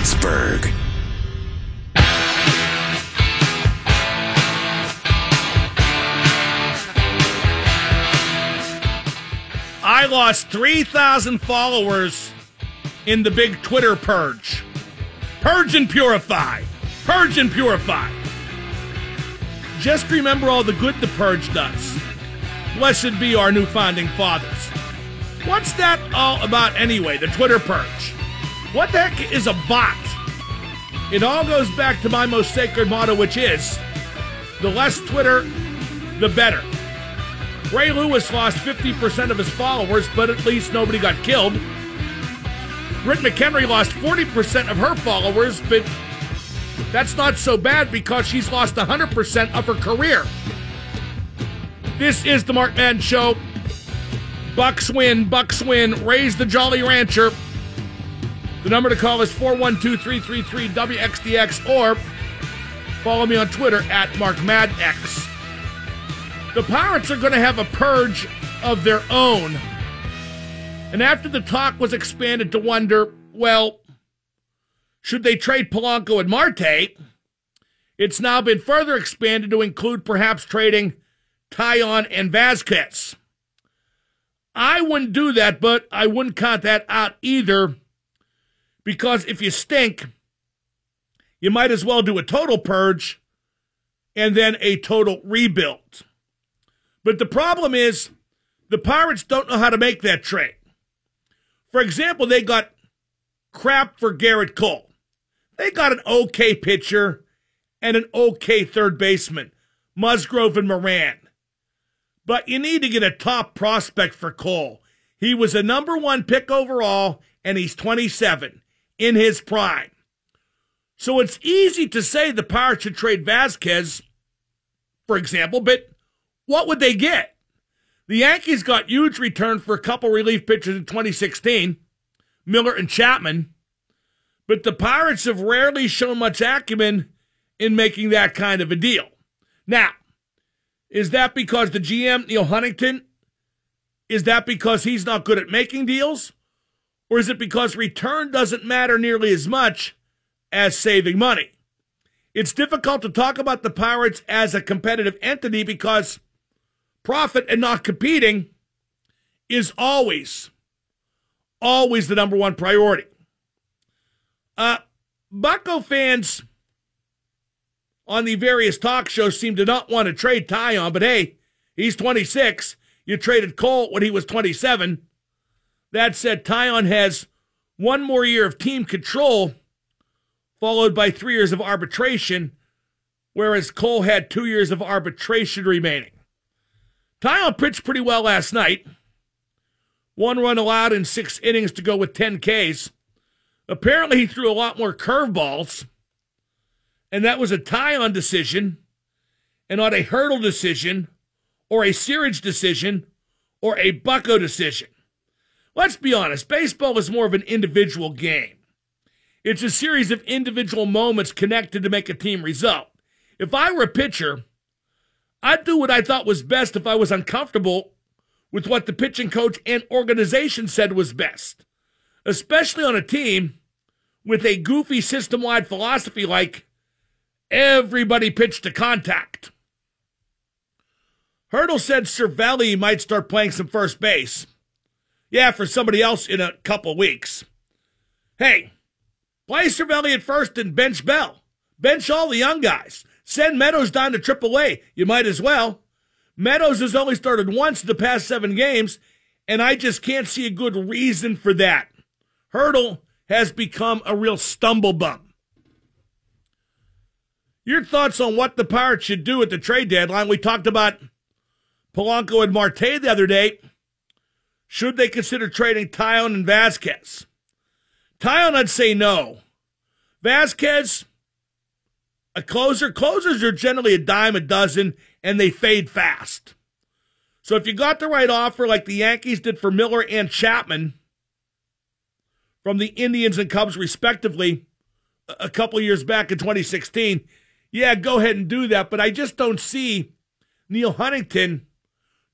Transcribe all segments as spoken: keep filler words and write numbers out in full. Pittsburgh. I lost three thousand followers in the big Twitter purge. Purge and purify. Purge and purify. Just remember all the good the purge does. Blessed be our new founding fathers. What's that all about anyway, the Twitter purge? What the heck is a bot? It all goes back to my most sacred motto, which is, the less Twitter, the better. Ray Lewis lost fifty percent of his followers, but at least nobody got killed. Britt McHenry lost forty percent of her followers, but that's not so bad because she's lost one hundred percent of her career. This is the Mark Madden Show. Bucks win, Bucks win, raise the Jolly Rancher. The number to call is four one two, three three three, W X D X or follow me on Twitter at Mark Mad X. The Pirates are going to have a purge of their own. And after the talk was expanded to wonder, well, should they trade Polanco and Marte? It's now been further expanded to include perhaps trading Taillon and Vasquez. I wouldn't do that, but I wouldn't count that out either, because if you stink, you might as well do a total purge and then a total rebuild. But the problem is the Pirates don't know how to make that trade. For example, they got crap for Garrett Cole. They got an okay pitcher and an okay third baseman, Musgrove and Moran. But you need to get a top prospect for Cole. He was a number one pick overall, and he's twenty-seven in his prime. So it's easy to say the Pirates should trade Vasquez, for example, but what would they get? The Yankees got huge return for a couple relief pitchers in twenty sixteen, Miller and Chapman, but the Pirates have rarely shown much acumen in making that kind of a deal. Now, is that because the G M, Neil Huntington, is that because he's not good at making deals? Or is it because return doesn't matter nearly as much as saving money? It's difficult to talk about the Pirates as a competitive entity because profit and not competing is always, always the number one priority. Uh, Bucko fans on the various talk shows seem to not want to trade Taillon, but hey, he's twenty-six. You traded Cole when he was twenty-seven. That said, Taillon has one more year of team control, followed by three years of arbitration, whereas Cole had two years of arbitration remaining. Taillon pitched pretty well last night. One run allowed in six innings to go with ten Ks. Apparently he threw a lot more curveballs, and that was a Taillon decision, and not a Hurdle decision, or a Searage decision, or a Bucko decision. Let's be honest, baseball is more of an individual game. It's a series of individual moments connected to make a team result. If I were a pitcher, I'd do what I thought was best if I was uncomfortable with what the pitching coach and organization said was best, especially on a team with a goofy system-wide philosophy like everybody pitch to contact. Hurdle said Cervelli might start playing some first base. Yeah, for somebody else in a couple weeks. Hey, play Cervelli at first and bench Bell. Bench all the young guys. Send Meadows down to triple A. You might as well. Meadows has only started once in the past seven games, and I just can't see a good reason for that. Hurdle has become a real stumble bump. Your thoughts on what the Pirates should do at the trade deadline? We talked about Polanco and Marte the other day. Should they consider trading Taillon and Vasquez? Taillon, I'd say no. Vasquez, a closer. Closers are generally a dime a dozen, and they fade fast. So if you got the right offer like the Yankees did for Miller and Chapman from the Indians and Cubs respectively a couple years back in twenty sixteen, yeah, go ahead and do that. But I just don't see Neil Huntington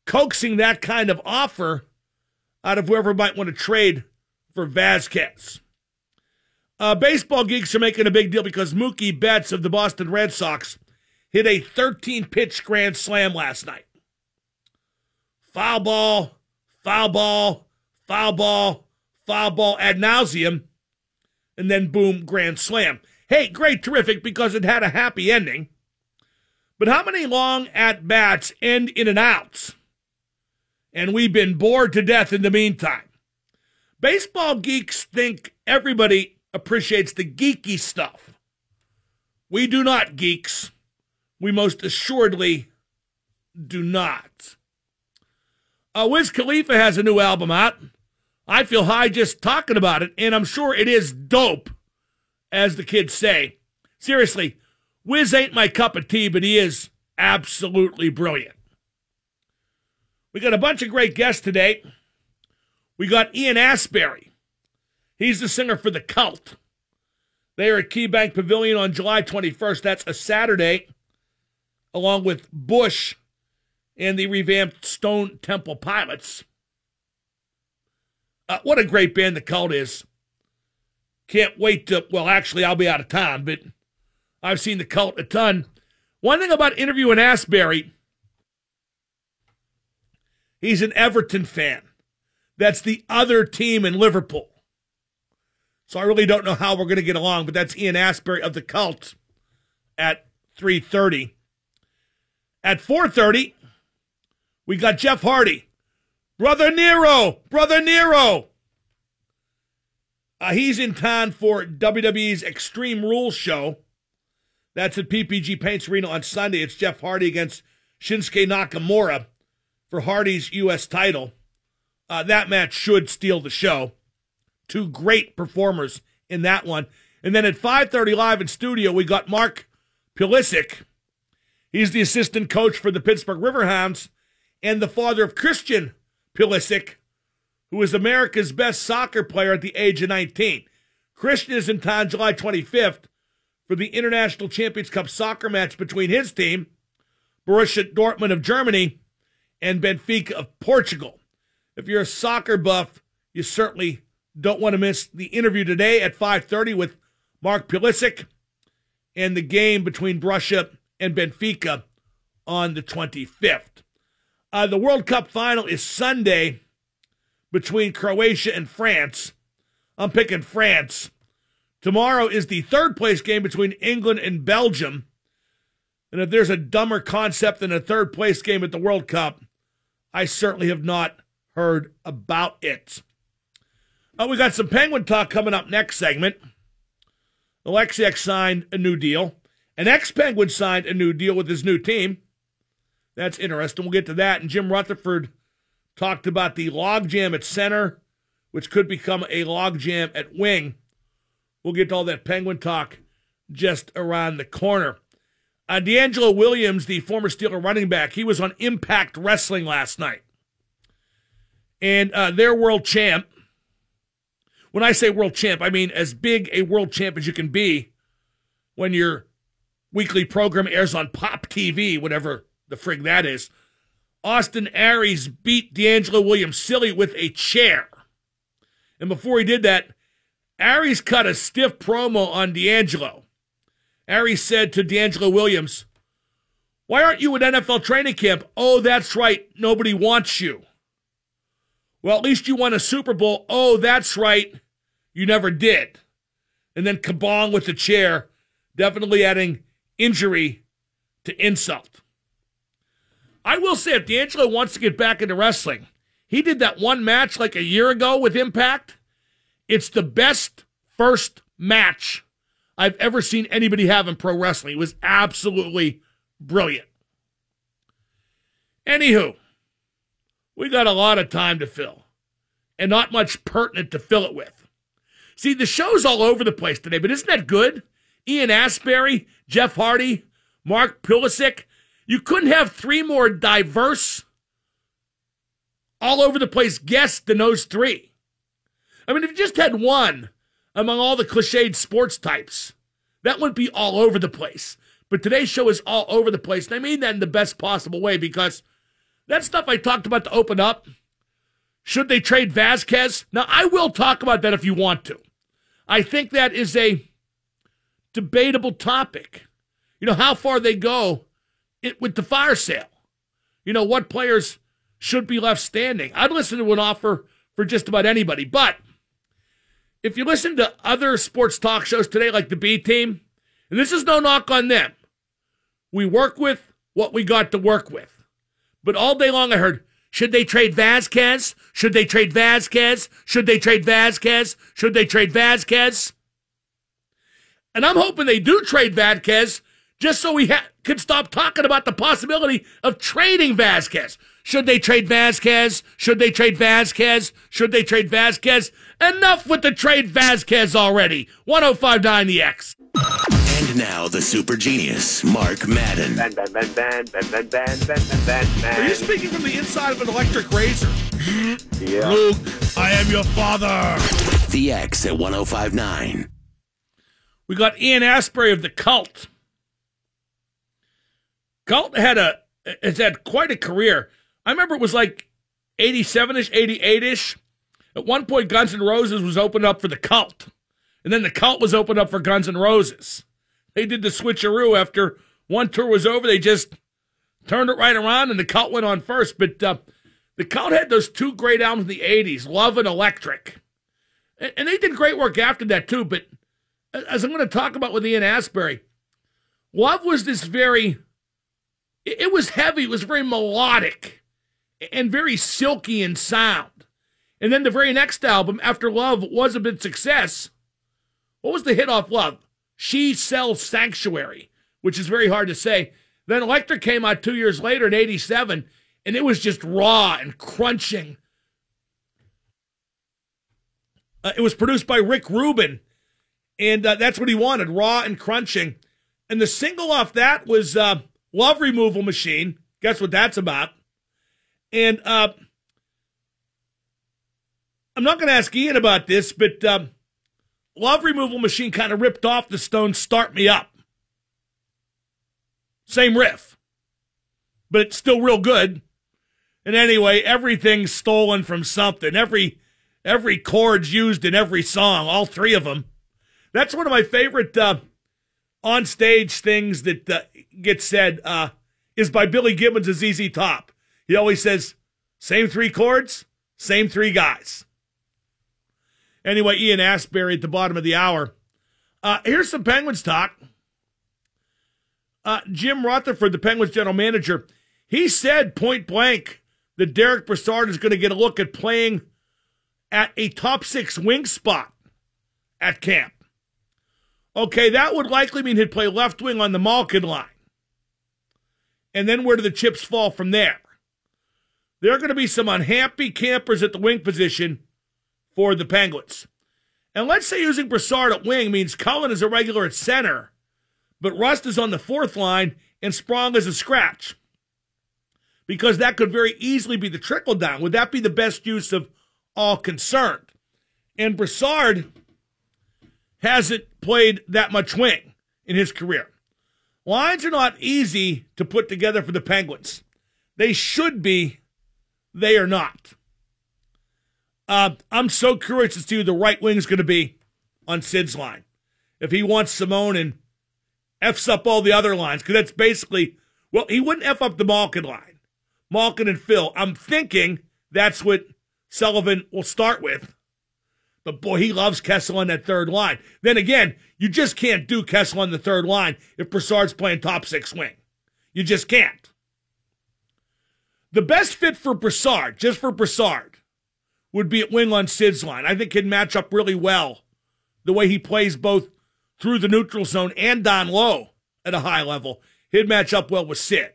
coaxing that kind of offer out of whoever might want to trade for Vasquez. Uh, baseball geeks are making a big deal because Mookie Betts of the Boston Red Sox hit a thirteen-pitch grand slam last night. Foul ball, foul ball, foul ball, foul ball ad nauseum, and then boom, grand slam. Hey, great, terrific, because it had a happy ending. But how many long at-bats end in and outs? And we've been bored to death in the meantime. Baseball geeks think everybody appreciates the geeky stuff. We do not, geeks. We most assuredly do not. Uh, Wiz Khalifa has a new album out. I feel high just talking about it, and I'm sure it is dope, as the kids say. Seriously, Wiz ain't my cup of tea, but he is absolutely brilliant. We got a bunch of great guests today. We got Ian Astbury. He's the singer for The Cult. They are at KeyBank Pavilion on July twenty-first. That's a Saturday, along with Bush and the revamped Stone Temple Pilots. Uh, what a great band The Cult is. Can't wait to, well, actually, I'll be out of town, but I've seen The Cult a ton. One thing about interviewing Astbury, he's an Everton fan. That's the other team in Liverpool. So I really don't know how we're going to get along, but that's Ian Astbury of The Cult at three thirty. At four thirty, we got Jeff Hardy. Brother Nero, Brother Nero. Uh, he's in town for W W E's Extreme Rules show. That's at P P G Paints Arena on Sunday. It's Jeff Hardy against Shinsuke Nakamura for Hardy's U S title. Uh, that match should steal the show. Two great performers in that one. And then at five thirty live in studio, we got Mark Pulisic. He's the assistant coach for the Pittsburgh Riverhounds and the father of Christian Pulisic, who is America's best soccer player at the age of nineteen. Christian is in town July twenty-fifth for the International Champions Cup soccer match between his team, Borussia Dortmund of Germany, and Benfica of Portugal. If you're a soccer buff, you certainly don't want to miss the interview today at five thirty with Mark Pulisic and the game between Borussia and Benfica on the twenty-fifth. Uh, the World Cup final is Sunday between Croatia and France. I'm picking France. Tomorrow is the third-place game between England and Belgium. And if there's a dumber concept than a third-place game at the World Cup, I certainly have not heard about it. Uh, we got some Penguin talk coming up next segment. Alexiak signed a new deal. An ex-Penguin signed a new deal with his new team. That's interesting. We'll get to that. And Jim Rutherford talked about the logjam at center, which could become a logjam at wing. We'll get to all that Penguin talk just around the corner. Uh, D'Angelo Williams, the former Steeler running back, he was on Impact Wrestling last night. And uh, their world champ, when I say world champ, I mean as big a world champ as you can be when your weekly program airs on Pop T V, whatever the frig that is. Austin Aries beat D'Angelo Williams silly with a chair. And before he did that, Aries cut a stiff promo on D'Angelo. Aries said to D'Angelo Williams, "Why aren't you at N F L training camp? Oh, that's right, nobody wants you. Well, at least you won a Super Bowl. Oh, that's right, you never did." And then kabong with the chair, definitely adding injury to insult. I will say, if D'Angelo wants to get back into wrestling, he did that one match like a year ago with Impact. It's the best first match I've ever seen anybody have in pro wrestling. It was absolutely brilliant. Anywho, we got a lot of time to fill and not much pertinent to fill it with. See, the show's all over the place today, but isn't that good? Ian Astbury, Jeff Hardy, Mark Pulisic. You couldn't have three more diverse, all-over-the-place guests than those three. I mean, if you just had one among all the cliched sports types, that would be all over the place. But today's show is all over the place, and I mean that in the best possible way, because that stuff I talked about to open up, should they trade Vasquez? Now, I will talk about that if you want to. I think that is a debatable topic. You know, how far they go it, with the fire sale. You know, what players should be left standing. I'd listen to an offer for just about anybody. But if you listen to other sports talk shows today, like the B Team, and this is no knock on them, we work with what we got to work with. But all day long I heard, should they trade Vasquez? Should they trade Vasquez? Should they trade Vasquez? Should they trade Vasquez? And I'm hoping they do trade Vasquez just so we ha- can stop talking about the possibility of trading Vasquez. Should they trade Vasquez? Should they trade Vasquez? Should they trade Vasquez? Enough with the trade Vasquez already. one oh five point nine The X. And now the super genius, Mark Madden. Ben, ben, ben, ben, ben, ben, ben, ben, ben, ben. Are you speaking from the inside of an electric razor? Yeah. Luke, I am your father. The X at one oh five point nine. We got Ian Astbury of The Cult. Cult had a has had quite a career. I remember it was like eighty-seven-ish, eighty-eight-ish. At one point, Guns N' Roses was opened up for The Cult. And then The Cult was opened up for Guns N' Roses. They did the switcheroo after one tour was over. They just turned it right around, and The Cult went on first. But uh, The Cult had those two great albums in the eighties, Love and Electric. And, and they did great work after that, too. But as I'm going to talk about with Ian Astbury, Love was this very... It was heavy. It was very melodic and very silky in sound. And then the very next album, after Love was a big success, what was the hit off Love? She Sells Sanctuary, which is very hard to say. Then Electric came out two years later in eighty-seven, and it was just raw and crunching. Uh, it was produced by Rick Rubin, and uh, that's what he wanted, raw and crunching. And the single off that was... Uh, Love Removal Machine. Guess what that's about. And uh, I'm not going to ask Ian about this, but um, Love Removal Machine kind of ripped off the Stones' Start Me Up. Same riff, but it's still real good. And anyway, everything's stolen from something. Every every chord's used in every song, all three of them. That's one of my favorite... Uh, on stage things that uh, get said uh, is by Billy Gibbons of Z Z Top. He always says, same three chords, same three guys. Anyway, Ian Astbury at the bottom of the hour. Uh, here's some Penguins talk. Uh, Jim Rutherford, the Penguins general manager, he said point blank that Derek Brassard is going to get a look at playing at a top six wing spot at camp. Okay, that would likely mean he'd play left wing on the Malkin line. And then where do the chips fall from there? There are going to be some unhappy campers at the wing position for the Penguins. And let's say using Brassard at wing means Cullen is a regular at center, but Rust is on the fourth line and Sprong is a scratch. Because that could very easily be the trickle down. Would that be the best use of all concerned? And Brassard hasn't played that much wing in his career. Lines are not easy to put together for the Penguins. They should be. They are not. Uh, I'm so curious to see who the right wing is going to be on Sid's line. If he wants Simone and F's up all the other lines, because that's basically, well, he wouldn't F up the Malkin line. Malkin and Phil. I'm thinking that's what Sullivan will start with. But, boy, he loves Kessel on that third line. Then again, you just can't do Kessel on the third line if Brassard's playing top six wing. You just can't. The best fit for Brassard, just for Brassard, would be at wing on Sid's line. I think he'd match up really well the way he plays both through the neutral zone and down low at a high level. He'd match up well with Sid.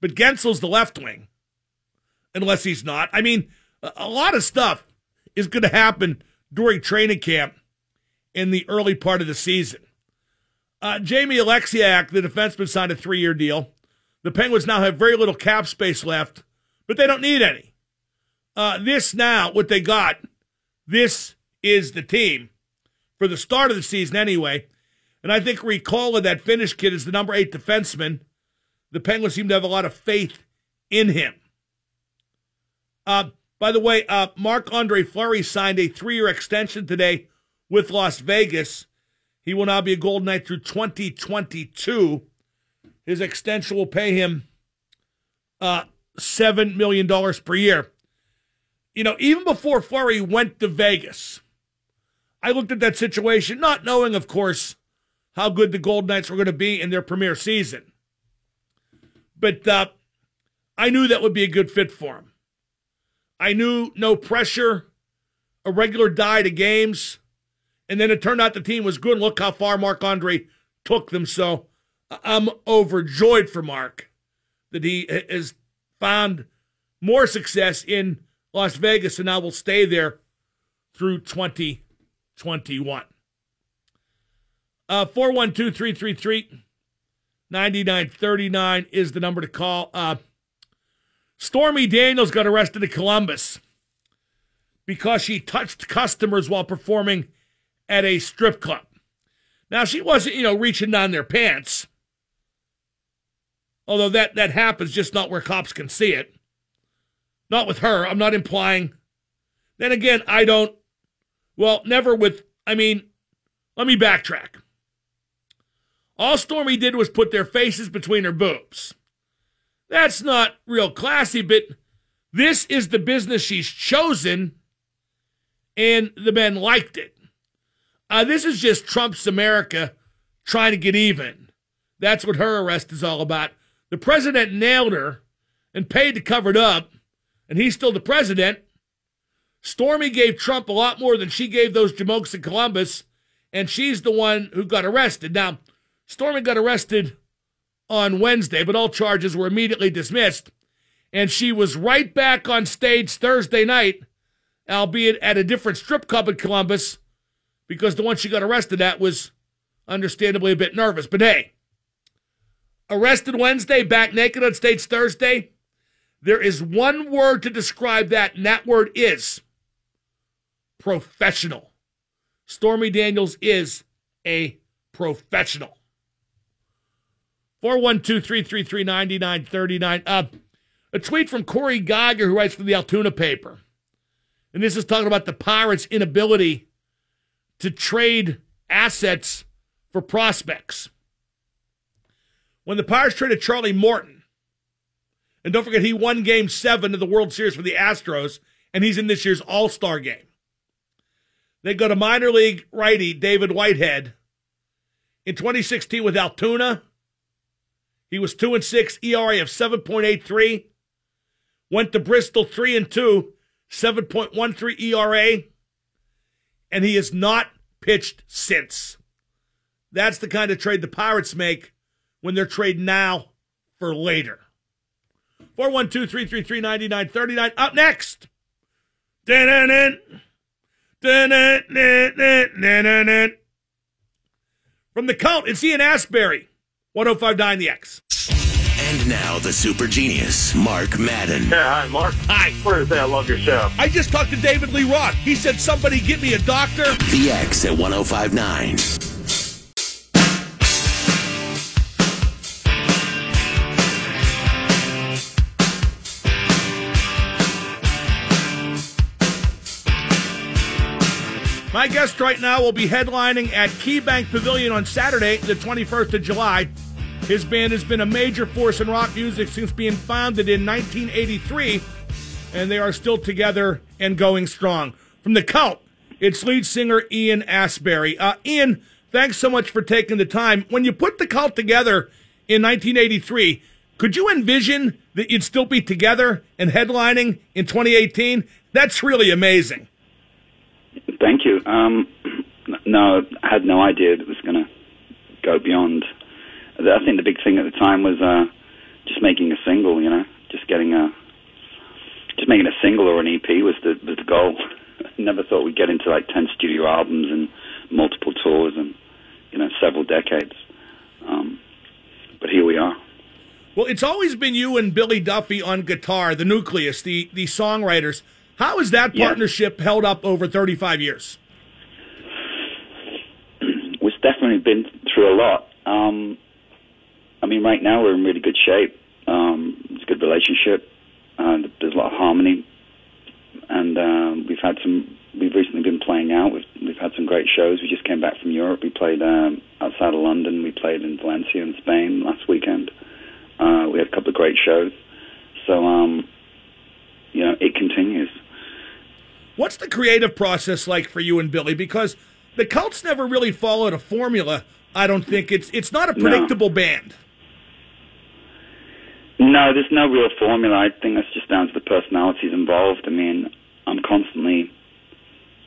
But Gensel's the left wing, unless he's not. I mean, a lot of stuff is going to happen during training camp in the early part of the season. Uh, Jamie Alexiak, the defenseman, signed a three-year deal. The Penguins now have very little cap space left, but they don't need any. Uh, this now, what they got, this is the team for the start of the season anyway. And I think Ricola, that Finnish kid, is the number eight defenseman. The Penguins seem to have a lot of faith in him. Uh, By the way, uh, Marc-Andre Fleury signed a three-year extension today with Las Vegas. He will now be a Golden Knight through twenty twenty-two. His extension will pay him uh, seven million dollars per year. You know, even before Fleury went to Vegas, I looked at that situation, not knowing, of course, how good the Golden Knights were going to be in their premier season. But uh, I knew that would be a good fit for him. I knew no pressure, a regular diet of games, and then it turned out the team was good. Look how far Marc-Andre took them. So I'm overjoyed for Mark that he has found more success in Las Vegas and now will stay there through twenty twenty-one. Uh, four one two, three three three, nine nine three nine is the number to call. Uh, Stormy Daniels got arrested in Columbus because she touched customers while performing at a strip club. Now, she wasn't, you know, reaching down their pants, although that, that happens, just not where cops can see it. Not with her. I'm not implying. Then again, I don't, well, never with, I mean, let me backtrack. All Stormy did was put their faces between her boobs. That's not real classy, but this is the business she's chosen, and the men liked it. Uh, this is just Trump's America trying to get even. That's what her arrest is all about. The president nailed her and paid to cover it up, and he's still the president. Stormy gave Trump a lot more than she gave those jamokes in Columbus, and she's the one who got arrested. Now, Stormy got arrested on Wednesday, but all charges were immediately dismissed. And she was right back on stage Thursday night, albeit at a different strip club in Columbus, because the one she got arrested at was understandably a bit nervous. But hey, arrested Wednesday, back naked on stage Thursday. There is one word to describe that, and that word is professional. Stormy Daniels is a professional. four one two, three three three, nine nine three nine. Uh, a tweet from Corey Geiger, who writes for the Altoona paper. And this is talking about the Pirates' inability to trade assets for prospects. When the Pirates traded Charlie Morton, and don't forget he won Game seven of the World Series for the Astros, and he's in this year's All-Star Game. They go to minor league righty David Whitehead. In twenty sixteen with Altoona, he was two and six, E R A of seven point eight three. Went to Bristol three and two, seven point one three E R A. And he has not pitched since. That's the kind of trade the Pirates make when they're trading now for later. four one two, three three three, nine nine three nine. Up next. From the Cult, it's Ian Astbury. one oh five point nine The X. And now the super genius, Mark Madden. Yeah, hi, Mark. Hi. Where is that? I love your show. I just talked to David Lee Roth. He said, somebody get me a doctor. The X at one oh five point nine. My guest right now will be headlining at KeyBank Pavilion on Saturday, the twenty-first of July. His band has been a major force in rock music since being founded in nineteen eighty-three, and they are still together and going strong. From the Cult, it's lead singer Ian Astbury. Uh, Ian, thanks so much for taking the time. When you put the Cult together in nineteen eighty-three, could you envision that you'd still be together and headlining in twenty eighteen? That's really amazing. Thank you. Um, no, I had no idea that it was going to go beyond. I think the big thing at the time was uh, just making a single, you know, just getting a, just making a single or an E P was the, was the goal. Never thought we'd get into like ten studio albums and multiple tours and, you know, several decades. Um, but here we are. Well, it's always been you and Billy Duffy on guitar, the nucleus, the, the songwriters. How has that partnership yeah. held up over thirty-five years? We've definitely been through a lot. Um, I mean, right now we're in really good shape. Um, it's a good relationship. Uh, there's a lot of harmony, and uh, we've had some. We've recently been playing out. We've, we've had some great shows. We just came back from Europe. We played um, outside of London. We played in Valencia in Spain last weekend. Uh, we had a couple of great shows. So, um, you know, it continues. What's the creative process like for you and Billy? Because the Cult's never really followed a formula, I don't think. It's it's not a predictable no. band. No, there's no real formula. I think that's just down to the personalities involved. I mean, I'm constantly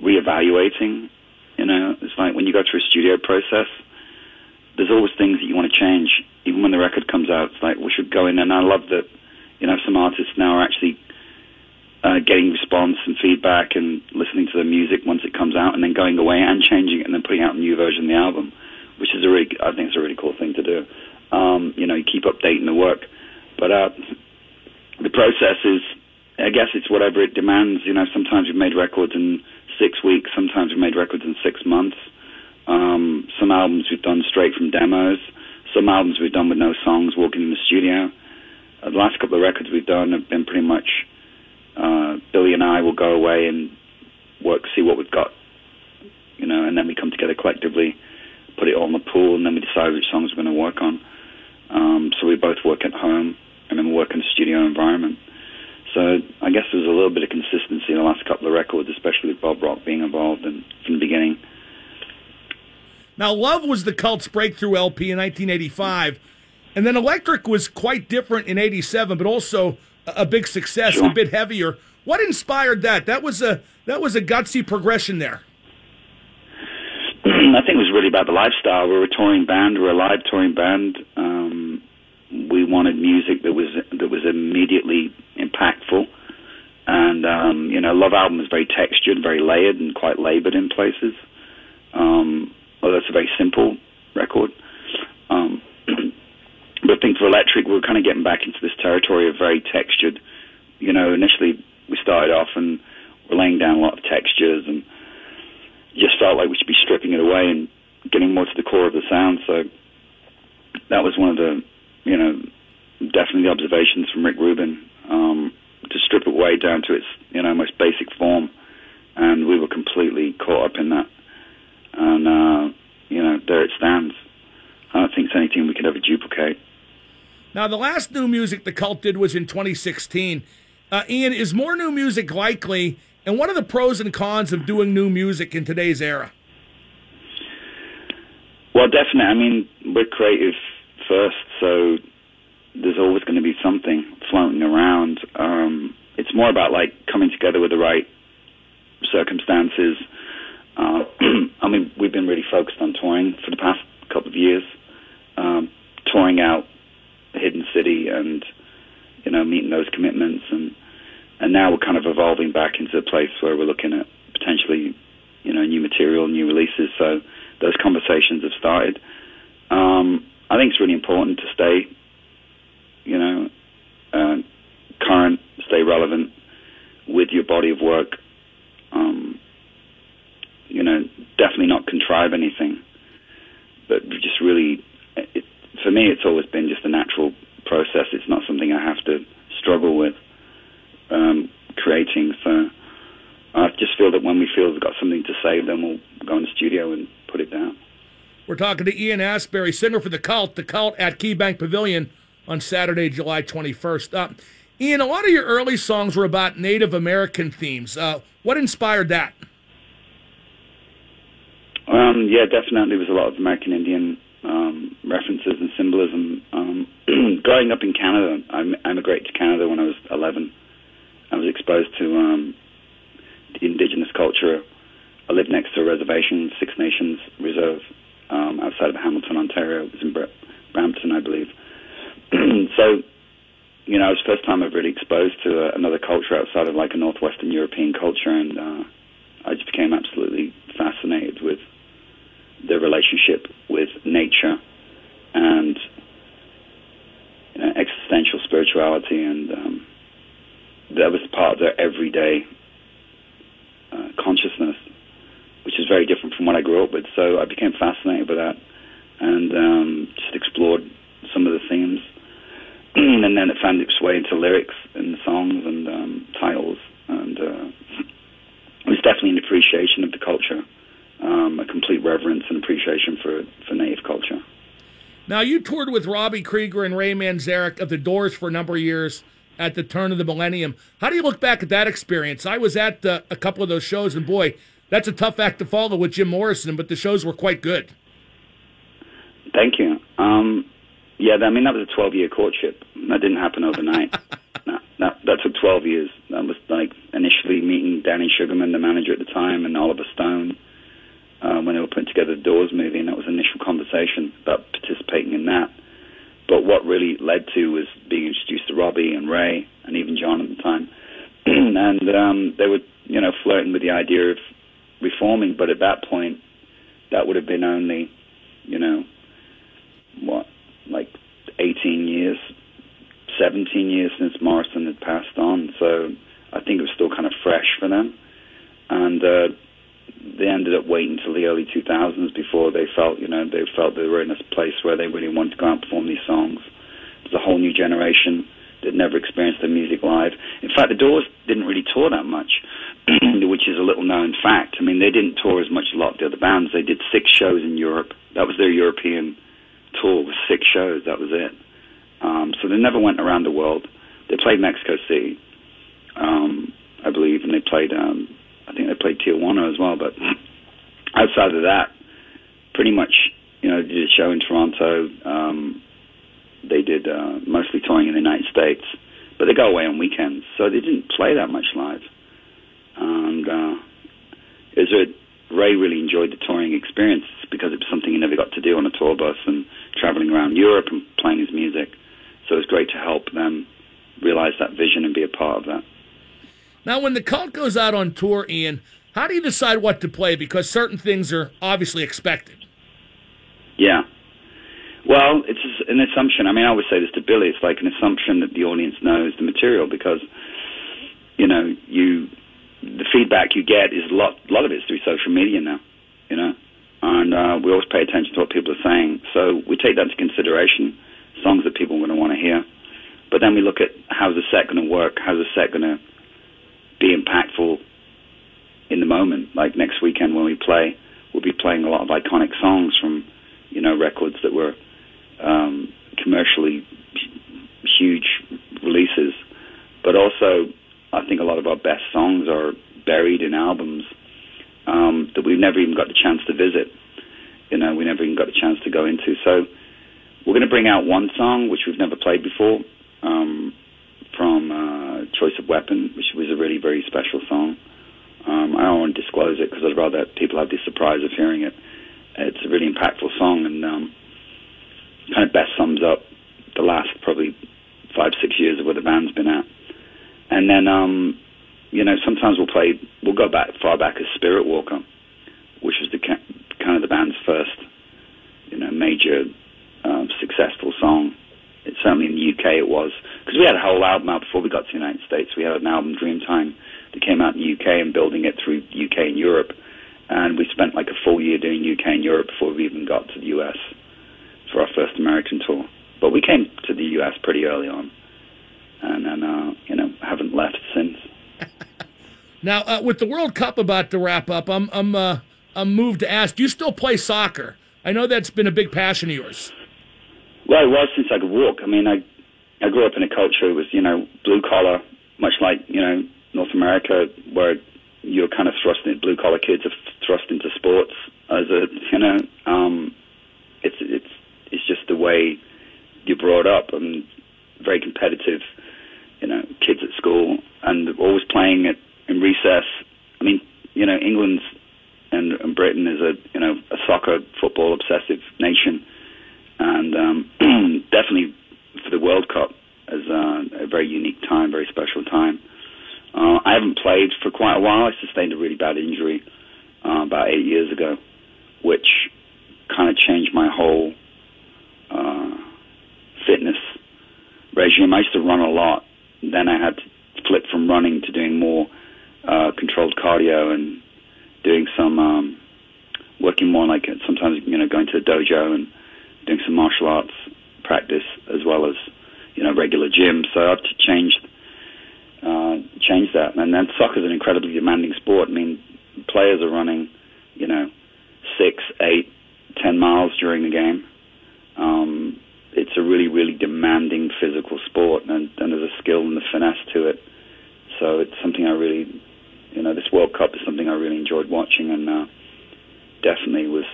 reevaluating. You know, it's like when you go through a studio process, there's always things that you want to change. Even when the record comes out, it's like we should go in. And I love that, you know, some artists now are actually uh, getting response and feedback and listening to the music once it comes out, and then going away and changing it and then putting out a new version of the album, which is a really, I think it's a really cool thing to do. Um, you know, you keep updating the work. But uh, the process is, I guess it's whatever it demands. You know, sometimes we've made records in six weeks. Sometimes we've made records in six months. Um, some albums we've done straight from demos. Some albums we've done with no songs, walking in the studio. Uh, the last couple of records we've done have been pretty much uh, Billy and I will go away and work, see what we've got, you know, and then we come together collectively, put it all in the pool, and then we decide which songs we're going to work on. Um, so we both work at home, and then we work in a studio environment. So I guess there's a little bit of consistency in the last couple of records, especially with Bob Rock being involved in, from the beginning. Now, Love was the Cult's breakthrough L P in nineteen eighty-five, and then Electric was quite different in eighty-seven, but also a big success, sure. a bit heavier. What inspired that? That was a that was a gutsy progression there. I think it was really about the lifestyle. We were a touring band. We were a live touring band. Um, we wanted music that was that was immediately impactful. And, um, you know, Love album is very textured, very layered, and quite labored in places. Um, although it's a very simple record. Um, but I think for Electric, we were kind of getting back into this territory of very textured. You know, initially we started off and we're laying down a lot of textures, and just felt like we should be stripping it away and getting more to the core of the sound. So that was one of the, you know, definitely the observations from Rick Rubin, um, to strip it way down to its, you know, most basic form. And we were completely caught up in that. And, uh, you know, there it stands. I don't think it's anything we could ever duplicate. Now, the last new music the Cult did was in twenty sixteen. Uh, Ian, is more new music likely? And what are the pros and cons of doing new music in today's era? Well, definitely. I mean, we're creative first, so there's always going to be something floating around. Um, it's more about, like, coming together with the right circumstances. Uh, I mean, we've been really focused on touring for the past couple of years, um, touring out Hidden City and, you know, meeting those commitments, and And now we're kind of evolving back into a place where we're looking at potentially, you know, new material, new releases. So those conversations have started. Um, I think it's really important to stay, you know, uh, current, stay relevant with your body of work. Um, you know, definitely not contrive anything. But just really, it, for me, it's always been just a natural process. It's not something I have to struggle with. Um, creating, so I just feel that when we feel we've got something to say, then we'll go in the studio and put it down. We're talking to Ian Astbury, singer for The Cult, The Cult at KeyBank Pavilion on Saturday, July twenty-first. Uh, Ian, a lot of your early songs were about Native American themes. Uh, what inspired that? Um, yeah, definitely there was a lot of American Indian um, references and symbolism. Um, growing up in Canada, I immigrated to Canada when I was eleven. I was exposed to um, the indigenous culture. I lived next to a reservation, Six Nations Reserve, um, outside of Hamilton, Ontario. It was in Br Brampton, I believe. So, you know, it was the first time I've really exposed to uh, another culture outside of like a Northwestern European culture, and uh, I just became absolutely fascinated with the relationship with nature and, you know, existential spirituality, and um, that was part of their everyday uh, consciousness, which is very different from what I grew up with. So I became fascinated by that, and um, just explored some of the themes. And then it found its way into lyrics and songs and um, titles. And uh, it was definitely an appreciation of the culture um, a complete reverence and appreciation for, for Native culture. Now, you toured with Robbie Krieger and Ray Manzarek of The Doors for a number of years at the turn of the millennium. How do you look back at that experience? I was at uh, a couple of those shows, and boy, that's a tough act to follow with Jim Morrison, but the shows were quite good. Thank you. Um, yeah, I mean, that was a twelve-year courtship. That didn't happen overnight. no, that, that took twelve years. That was, like, initially meeting Danny Sugarman, the manager at the time, and Oliver Stone, Uh, when they were putting together the Doors movie, and that was an initial conversation about participating in that. But what really led to was being introduced to Robbie and Ray and even John at the time. and um, they were, you know, flirting with the idea of reforming, but at that point, that would have been only, you know, what, like eighteen years, seventeen years since Morrison had passed on. So I think it was still kind of fresh for them. And uh, they ended up waiting until the early two thousands before they felt, you know, they felt they were in a place where they really wanted to go out and perform these songs. There's a whole new generation that never experienced their music live. In fact, the Doors didn't really tour that much, which is a little-known fact. I mean, they didn't tour as much as a lot of the other bands. They did six shows in Europe. That was their European tour, with six shows. That was it. Um, so they never went around the world. They played Mexico City, um, I believe, and they played... Um, I think they played Tijuana as well, but outside of that, pretty much, you know, they did a show in Toronto. Um, they did uh, mostly touring in the United States, but they go away on weekends, so they didn't play that much live. And uh, it was a, Ray really enjoyed the touring experience because it was something he never got to do on a tour bus and traveling around Europe and playing his music. So it was great to help them realize that vision and be a part of that. Now, when the Cult goes out on tour, Ian, how do you decide what to play? Because certain things are obviously expected. Yeah. Well, it's an assumption. I mean, I always say this to Billy. It's like an assumption that the audience knows the material because, you know, you the feedback you get is a lot, a lot of it is through social media now, you know. And uh, we always pay attention to what people are saying. So we take that into consideration, songs that people are going to want to hear. But then we look at how's the set going to work, how's the set going to be impactful in the moment. Like next weekend when we play, we'll be playing a lot of iconic songs from, you know, records that were um, commercially huge releases. But also, I think a lot of our best songs are buried in albums um, that we've never even got the chance to visit. You know, we never even got the chance to go into. So we're going to bring out one song which we've never played before. Um, from uh, Choice of Weapon, which was a really very special song. Um, I don't want to disclose it because I'd rather people have the surprise of hearing it. It's a really impactful song and um, kind of best sums up the last probably five, six years of where the band's been at. And then, um, you know, sometimes we'll play, we'll go back far back as Spirit Walker, which was the kind of the band's first, you know, major um, successful song. It, certainly in the U K it was, because we had a whole album out before we got to the United States. We had an album, Dreamtime, that came out in the U K and building it through U K and Europe. And we spent like a full year doing U K and Europe before we even got to the U S for our first American tour. But we came to the U S pretty early on and, and uh, you know, haven't left since. Now, uh, with the World Cup about to wrap up, I'm, I'm, uh, I'm moved to ask, do you still play soccer? I know that's been a big passion of yours. Well, it was since I could walk. I mean, I I grew up in a culture that was, you know, blue-collar, much like, you know, North America, where you're kind of thrust in, blue-collar kids are thrust into sports as a, you know, um, it's it's it's just the way you're brought up. I mean, very competitive, you know, kids at school and always playing at, in recess. I mean, you know, England and, and Britain is a, you know, a soccer, football-obsessive nation. And um, definitely for the World Cup is uh, a very unique time, very special time. Uh, I haven't played for quite a while. I sustained a really bad injury uh, about eight years ago, which kind of changed my whole uh, fitness regime. I used to run a lot. Then I had to flip from running to doing more uh, controlled cardio and doing some, um, working more like sometimes, you know, going to the dojo and doing some martial arts practice as well as, you know, regular gym. So I've changed uh, changed that. And then soccer is an incredibly demanding sport. I mean, players are running, you know, six, eight, ten miles during the game. Um, it's a really, really demanding physical sport, and, and there's a skill and a finesse to it. So it's something I really, you know, this World Cup is something I really enjoyed watching, and uh, definitely was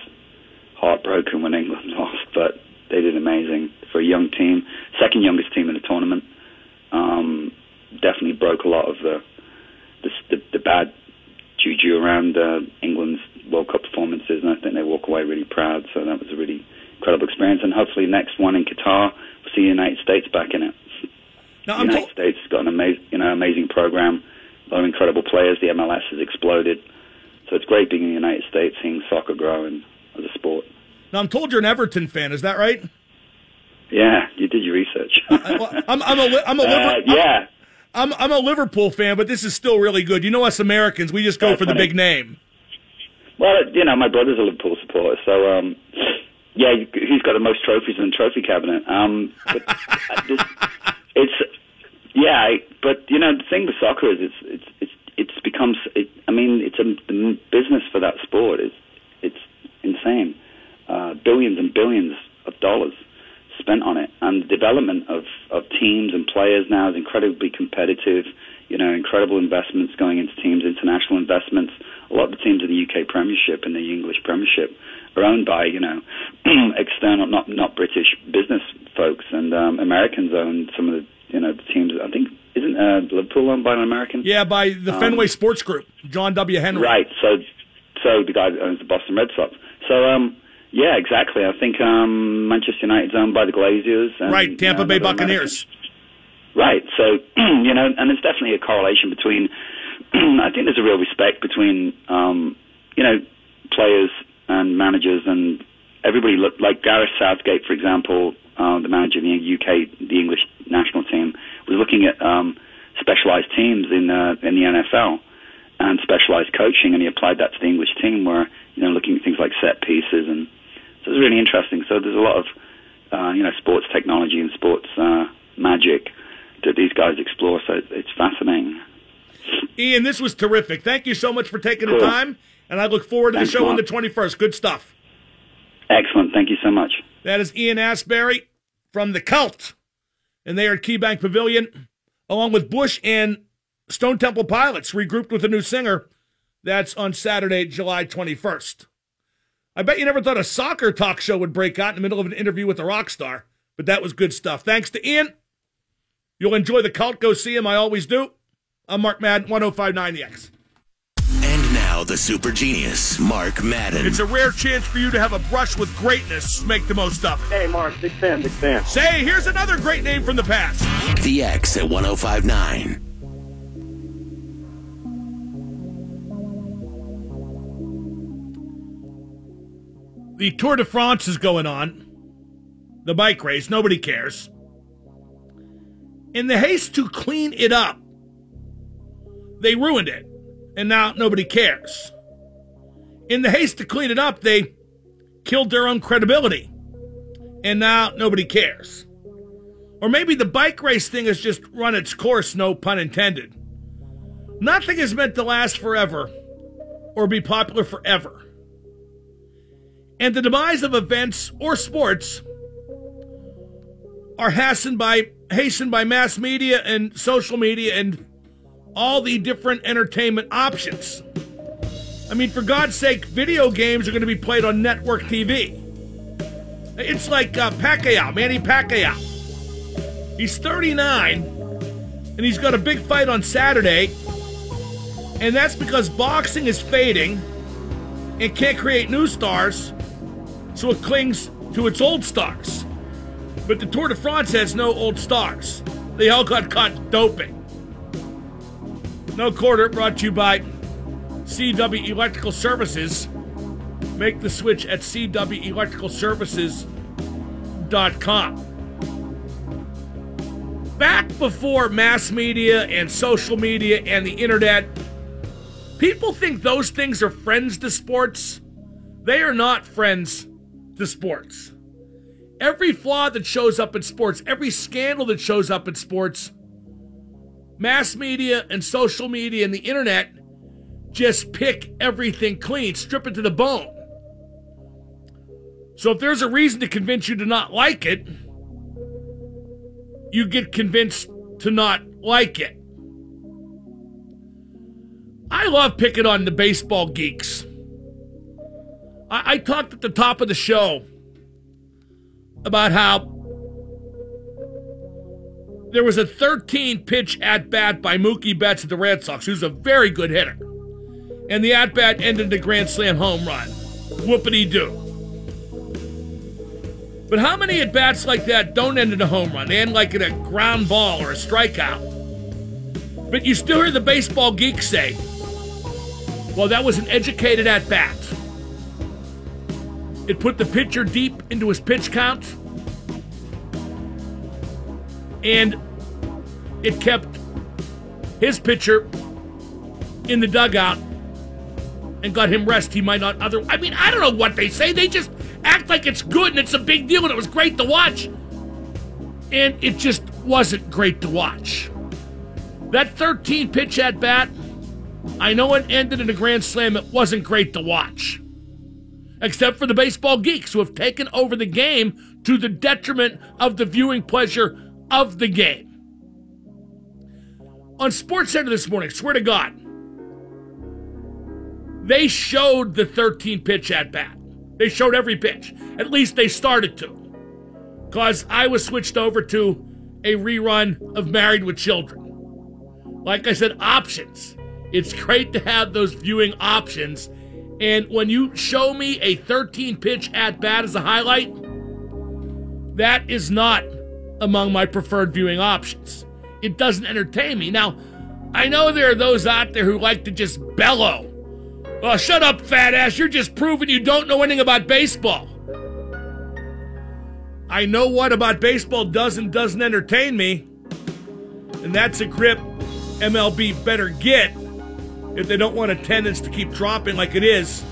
heartbroken when England lost, but they did amazing for a young team, second youngest team in the tournament. Um, definitely broke a lot of the the, the, the bad juju around uh, England's World Cup performances, and I think they walk away really proud. So that was a really incredible experience, and hopefully next one in Qatar, we'll see the United States back in it. No, the I'm United t- States has got an amazing, you know, amazing program, a lot of incredible players. The M L S has exploded, so it's great being in the United States, seeing soccer grow and, as a sport. Now, I'm told you're an Everton fan. Is that right? Yeah, you did your research. I, well, I'm, I'm a, I'm a uh, Liverpool, yeah. I'm, I'm a Liverpool fan, but this is still really good. You know, us Americans, we just go That's for funny. the big name. Well, you know, my brother's a Liverpool supporter, so um, yeah, he's got the most trophies in the trophy cabinet. Um, but this, it's yeah, but you know, the thing with soccer is it's it's it's, it's becomes. It, I mean, it's a the business for that sport. It's it's insane. Uh, billions and billions of dollars spent on it, and the development of, of teams and players now is incredibly competitive. You know, incredible investments going into teams, international investments. A lot of the teams in the U K Premiership and the English Premiership are owned by, you know, external, not not British business folks, and um, Americans own some of the, you know, the teams. I think isn't uh, Liverpool owned by an American? Yeah, by the Fenway um, Sports Group, John W. Henry. Right. So, so the guy that owns the Boston Red Sox. So, um. Yeah, exactly. I think um, Manchester United's owned by the Glazers. And, right, Tampa you know, Bay Buccaneers. American. Right, so, you know, and there's definitely a correlation between, I think there's a real respect between, um, you know, players and managers, and everybody look, like Gareth Southgate, for example, uh, the manager of the U K, the English national team, was looking at um, specialized teams in uh, in the N F L. And specialized coaching, and he applied that to the English team, where, you know, looking at things like set pieces, and so it's really interesting. So there's a lot of, uh, you know, sports technology and sports uh, magic that these guys explore. So it's fascinating. Ian, this was terrific. Thank you so much for taking cool. the time, and I look forward to Thanks the show on the twenty-first. Good stuff. Excellent. Thank you so much. That is Ian Astbury from The Cult, and they are at KeyBank Pavilion, along with Bush and Stone Temple Pilots, regrouped with a new singer. That's on Saturday, July twenty-first. I bet you never thought a soccer talk show would break out in the middle of an interview with a rock star, but that was good stuff. Thanks to Ian. You'll enjoy The Cult. Go see him. I always do. I'm Mark Madden, one oh five point nine The X. And now the super genius, Mark Madden. It's a rare chance for you to have a brush with greatness. Make the most of it. Hey, Mark, big fan, big fan. Say, here's another great name from the past. The X at one oh five point nine. The Tour de France is going on, the bike race, nobody cares. In the haste to clean it up, they ruined it, and now nobody cares. In the haste to clean it up, they killed their own credibility, and now nobody cares. Or maybe the bike race thing has just run its course, no pun intended. Nothing is meant to last forever or be popular forever. And the demise of events or sports are hastened by, hastened by mass media and social media and all the different entertainment options. I mean, for God's sake, video games are going to be played on network T V. It's like uh, Pacquiao, Manny Pacquiao. He's thirty-nine, and he's got a big fight on Saturday, and that's because boxing is fading and can't create new stars, so it clings to its old stars. But the Tour de France has no old stars. They all got caught doping. No Quarter brought to you by C W Electrical Services. Make the switch at C W electrical services dot com. Back before mass media and social media and the internet, people think those things are friends to sports. They are not friends to sports. Every flaw that shows up in sports, every scandal that shows up in sports, mass media and social media and the internet just pick everything clean, strip it to the bone. So if there's a reason to convince you to not like it, you get convinced to not like it. I love picking on the baseball geeks. I, I talked at the top of the show about how there was a thirteen-pitch at-bat by Mookie Betts of the Red Sox, who's a very good hitter. And the at-bat ended in a grand slam home run. Whoopity-doo. But how many at-bats like that don't end in a home run? They end like in a ground ball or a strikeout. But you still hear the baseball geeks say, well, that was an educated at-bat. It put the pitcher deep into his pitch count. And it kept his pitcher in the dugout and got him rest he might not otherwise. I mean, I don't know what they say. They just act like it's good and it's a big deal and it was great to watch. And it just wasn't great to watch. That thirteen-pitch at-bat, I know it ended in a grand slam. It wasn't great to watch. Except for the baseball geeks who have taken over the game to the detriment of the viewing pleasure of the game. On SportsCenter this morning, swear to God, they showed the thirteen-pitch at-bat. They showed every pitch. At least they started to. Because I was switched over to a rerun of Married with Children. Like I said, options. It's great to have those viewing options. And when you show me a thirteen-pitch at-bat as a highlight, that is not among my preferred viewing options. It doesn't entertain me. Now, I know there are those out there who like to just bellow. Oh, shut up, fat ass. You're just proving you don't know anything about baseball. I know what about baseball does and doesn't entertain me. And that's a grip M L B better get if they don't want attendance to keep dropping like it is,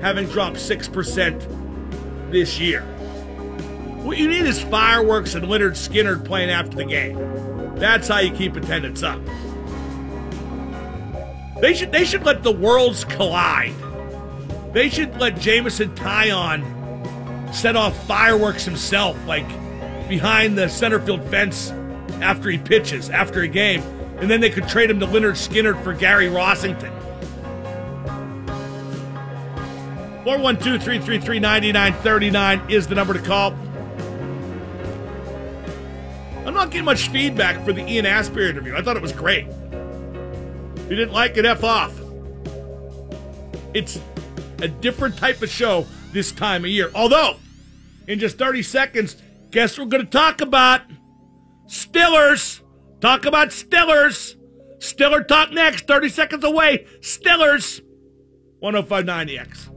having dropped six percent this year. What you need is fireworks and Lynyrd Skynyrd playing after the game. That's how you keep attendance up. They should they should let the worlds collide. They should let Jameson Taillon set off fireworks himself, like behind the center field fence after he pitches, after a game. And then they could trade him to Lynyrd Skynyrd for Gary Rossington. four one two, three three three, nine nine three nine is the number to call. I'm not getting much feedback for the Ian Astbury interview. I thought it was great. If you didn't like it, F off. It's a different type of show this time of year. Although, in just thirty seconds, guess what we're going to talk about? Stillers. Talk about Stillers. Stiller talk next. thirty seconds away. Stillers. one oh five point nine E X.